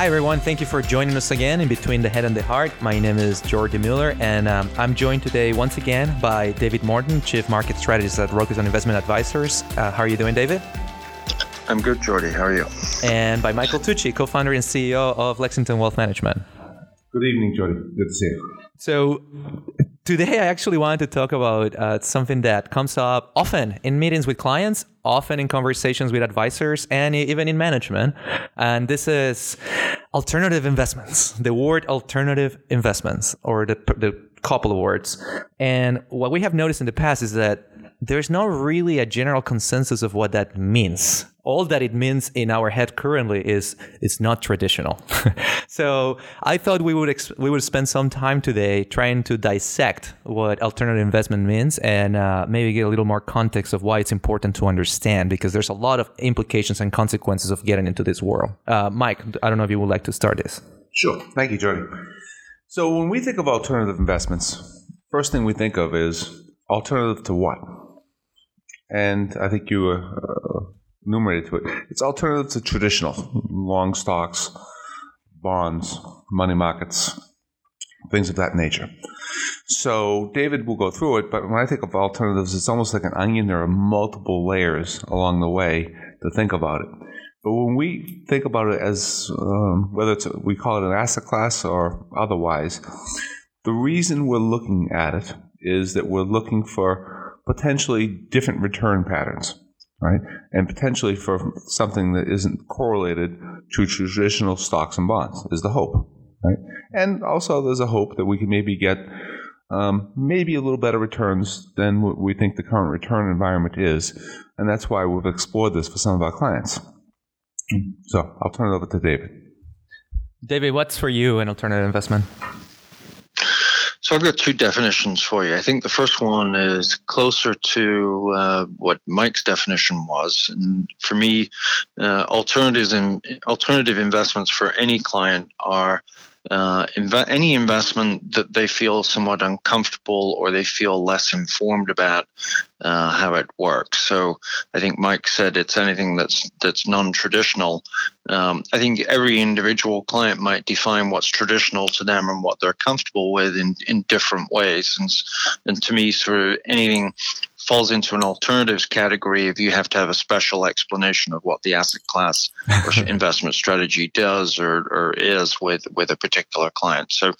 Hi, everyone. Thank you for joining us again in Between the Head and the Heart. My name is Jordi Mueller, and I'm joined today once again by David Morton, Chief Market Strategist at Rokuzon Investment Advisors. How are you doing, David? I'm good, Jordi. How are you? And by Michael Tucci, co-founder and CEO of Lexington Wealth Management. Good evening, Jordi. Good to see you. So today, I actually wanted to talk about something that comes up often in meetings with clients, often in conversations with advisors, and even in management. And this is alternative investments, the word alternative investments, or the couple of words. And what we have noticed in the past is that there's not really a general consensus of what that means. All that it means in our head currently is it's not traditional. So I thought we would spend some time today trying to dissect what alternative investment means and maybe get a little more context of why it's important to understand, because there's a lot of implications and consequences of getting into this world. Mike, I don't know if you would like to start this. Sure. Thank you, Jordan. So when we think of alternative investments, first thing we think of is alternative to what? And I think you enumerated to it. It's alternative to traditional, long stocks, bonds, money markets, things of that nature. So David will go through it, but when I think of alternatives, it's almost like an onion. There are multiple layers along the way to think about it. But when we think about it as, whether it's we call it an asset class or otherwise, the reason we're looking at it is that we're looking for potentially different return patterns, right? And potentially for something that isn't correlated to traditional stocks and bonds is the hope, right? And also there's a hope that we can maybe get maybe a little better returns than what we think the current return environment is. And that's why we've explored this for some of our clients. So I'll turn it over to David. David, what's for you an alternative investment? So I've got two definitions for you. I think the first one is closer to what Mike's definition was. And for me, alternative investments for any client are any investment that they feel somewhat uncomfortable or they feel less informed about how it works. So I think Mike said it's anything that's non-traditional. I think every individual client might define what's traditional to them and what they're comfortable with in different ways. And to me, sort of anything falls into an alternatives category if you have to have a special explanation of what the asset class or investment strategy does or is with a particular client. So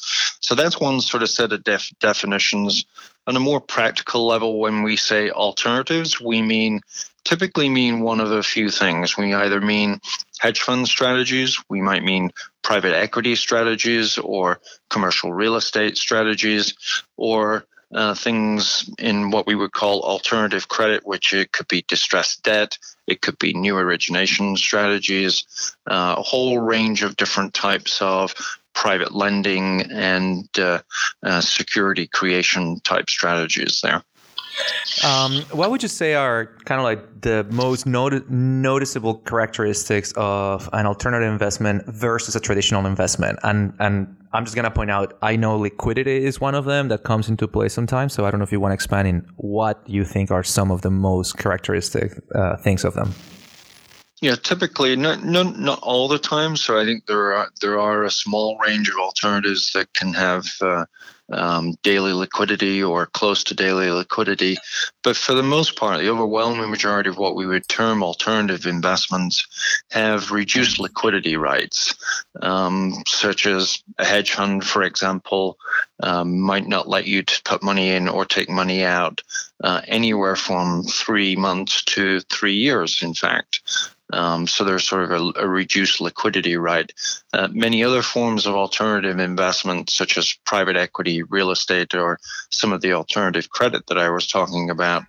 that's one sort of set of definitions. On a more practical level, when we say alternatives, we typically mean one of a few things. We either mean hedge fund strategies, we might mean private equity strategies or commercial real estate strategies, or things in what we would call alternative credit, which it could be distressed debt, it could be new origination strategies, a whole range of different types of private lending and security creation type strategies there. What would you say are kind of like the most noticeable characteristics of an alternative investment versus a traditional investment? And I'm just going to point out, I know liquidity is one of them that comes into play sometimes. So I don't know if you want to expand in what you think are some of the most characteristic things of them. Yeah, typically, not all the time. So I think there are a small range of alternatives that can have daily liquidity or close to daily liquidity. But for the most part, the overwhelming majority of what we would term alternative investments have reduced liquidity rights, such as a hedge fund, for example, might not let you to put money in or take money out anywhere from 3 months to 3 years, in fact. So there's sort of a reduced liquidity right. Many other forms of alternative investment, such as private equity, real estate, or some of the alternative credit that I was talking about,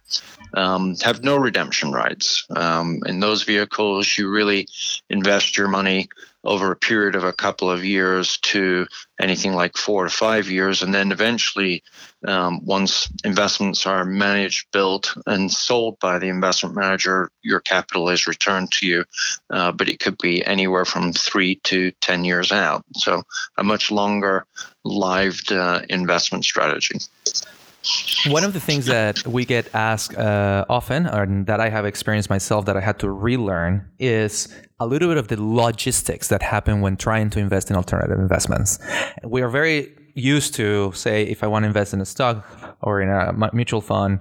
have no redemption rights. In those vehicles, you really invest your money over a period of a couple of years to anything like 4 to 5 years. And then eventually, once investments are managed, built, and sold by the investment manager, your capital is returned to you. But it could be anywhere from 3 to 10 years out. So a much longer lived investment strategy. One of the things that we get asked often, or that I have experienced myself that I had to relearn, is a little bit of the logistics that happen when trying to invest in alternative investments. We are very used to, say, if I want to invest in a stock or in a mutual fund,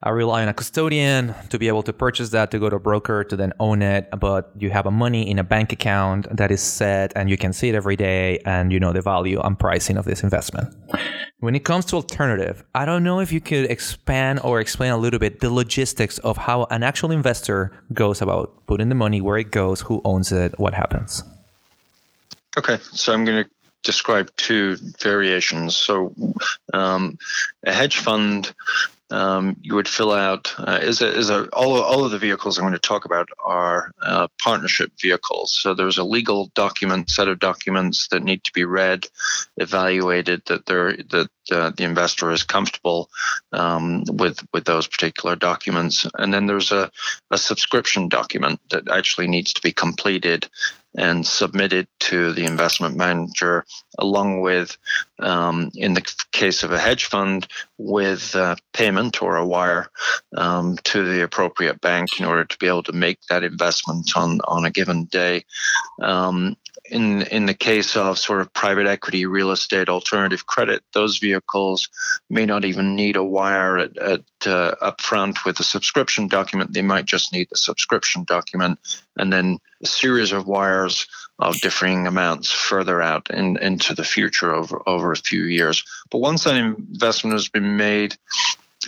I rely on a custodian to be able to purchase that, to go to a broker, to then own it. But you have a money in a bank account that is set and you can see it every day and you know the value and pricing of this investment. When it comes to alternative, I don't know if you could expand or explain a little bit the logistics of how an actual investor goes about putting the money, where it goes, who owns it, what happens. Okay, so I'm going to describe two variations. So a hedge fund, you would fill out all of the vehicles I'm going to talk about are partnership vehicles. So there's a legal set of documents that need to be read, evaluated, that the investor is comfortable with those particular documents, and then there's a subscription document that actually needs to be completed and submitted to the investment manager, along with, in the case of a hedge fund, with payment or a wire to the appropriate bank in order to be able to make that investment on a given day. In the case of sort of private equity, real estate, alternative credit, those vehicles may not even need a wire at upfront with a subscription document. They might just need the subscription document and then a series of wires of differing amounts further out into the future over a few years. But once that investment has been made,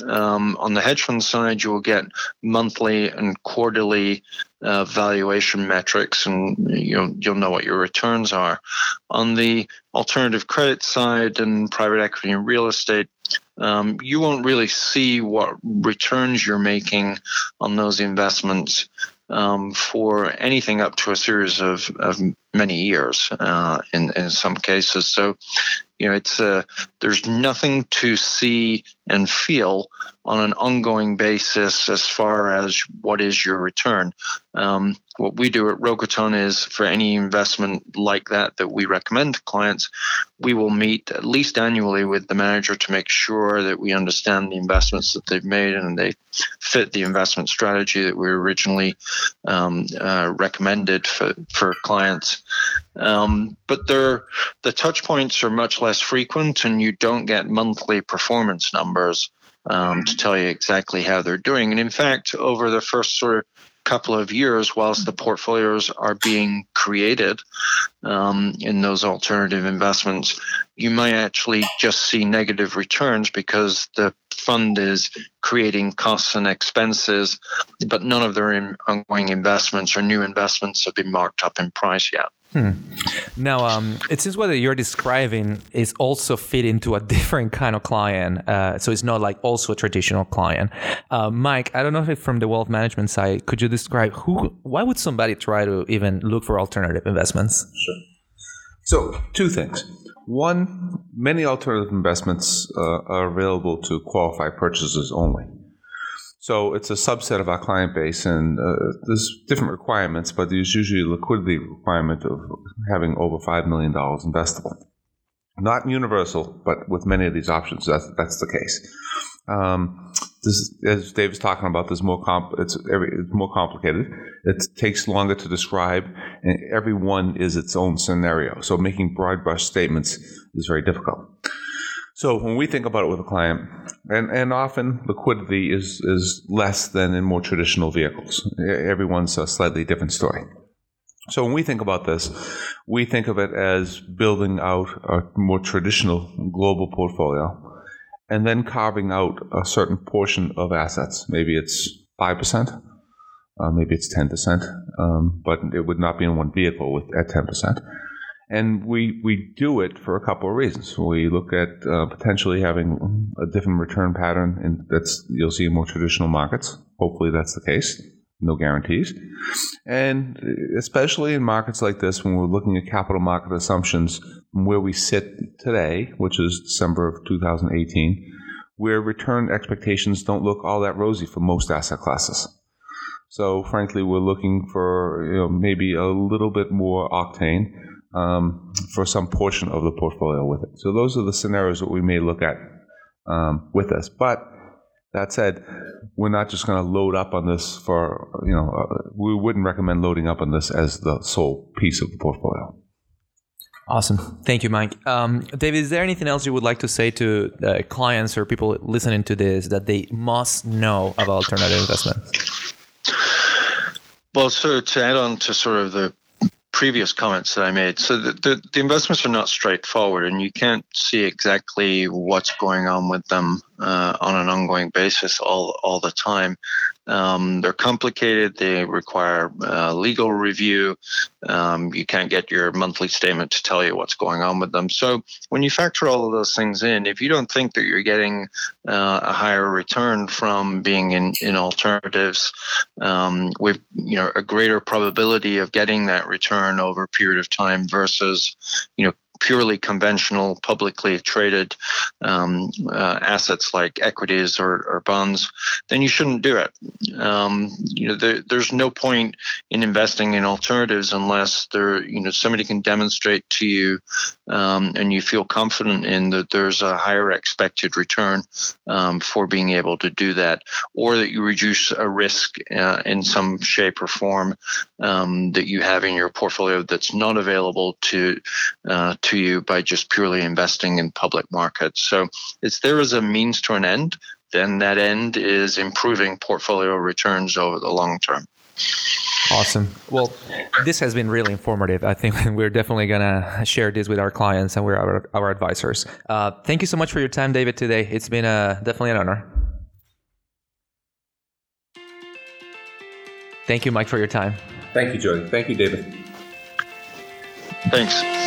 on the hedge fund side, you will get monthly and quarterly valuation metrics, and you'll know what your returns are. On the alternative credit side and private equity and real estate, you won't really see what returns you're making on those investments for anything up to a series of many years in some cases. So, it's there's nothing to see and feel on an ongoing basis as far as what is your return. What we do at Rokuzon is, for any investment like that we recommend to clients, we will meet at least annually with the manager to make sure that we understand the investments that they've made and they fit the investment strategy that we originally recommended for clients. But the touch points are much less frequent, and you don't get monthly performance numbers to tell you exactly how they're doing. And in fact, over the first sort of couple of years, whilst the portfolios are being created in those alternative investments, you might actually just see negative returns because the fund is creating costs and expenses, but none of their ongoing investments or new investments have been marked up in price yet. Now, it seems what you're describing is also fit into a different kind of client. So it's not like also a traditional client. Mike, I don't know if from the wealth management side, could you describe why would somebody try to even look for alternative investments? Sure. So two things. One, many alternative investments are available to qualified purchasers only. So it's a subset of our client base, and there's different requirements, but there's usually a liquidity requirement of having over $5 million investable. Not universal, but with many of these options, that's the case. As Dave was talking about, there's more it's more complicated. It takes longer to describe, and every one is its own scenario. So making broad brush statements is very difficult. So when we think about it with a client, and often liquidity is less than in more traditional vehicles. Everyone's a slightly different story. So when we think about this, we think of it as building out a more traditional global portfolio and then carving out a certain portion of assets. Maybe it's 5%, maybe it's 10%, but it would not be in one vehicle at 10%. And we do it for a couple of reasons. We look at potentially having a different return pattern, and that's you'll see in more traditional markets. Hopefully that's the case. No guarantees. And especially in markets like this, when we're looking at capital market assumptions, where we sit today, which is December of 2018, where return expectations don't look all that rosy for most asset classes. So frankly, we're looking for maybe a little bit more octane for some portion of the portfolio with it. So those are the scenarios that we may look at with us. But that said, we're not just going to load up on this for, you know, we wouldn't recommend loading up on this as the sole piece of the portfolio. Awesome. Thank you, Mike. David, is there anything else you would like to say to clients or people listening to this that they must know about alternative investments? Well, so to add on to sort of the previous comments that I made, so the investments are not straightforward, and you can't see exactly what's going on with them on an ongoing basis all the time. They're complicated. They require legal review. You can't get your monthly statement to tell you what's going on with them. So when you factor all of those things in, if you don't think that you're getting a higher return from being in alternatives, with a greater probability of getting that return over a period of time versus purely conventional, publicly traded assets like equities or bonds, then you shouldn't do it. There's no point in investing in alternatives unless somebody can demonstrate to you and you feel confident in that there's a higher expected return for being able to do that, or that you reduce a risk in some shape or form that you have in your portfolio that's not available to you by just purely investing in public markets. So it's there as a means to an end, then that end is improving portfolio returns over the long term. Awesome. Well, this has been really informative. I think we're definitely going to share this with our clients and our advisors. Thank you so much for your time, David, today. It's been definitely an honor. Thank you, Mike, for your time. Thank you, Jordi. Thank you, David. Thanks.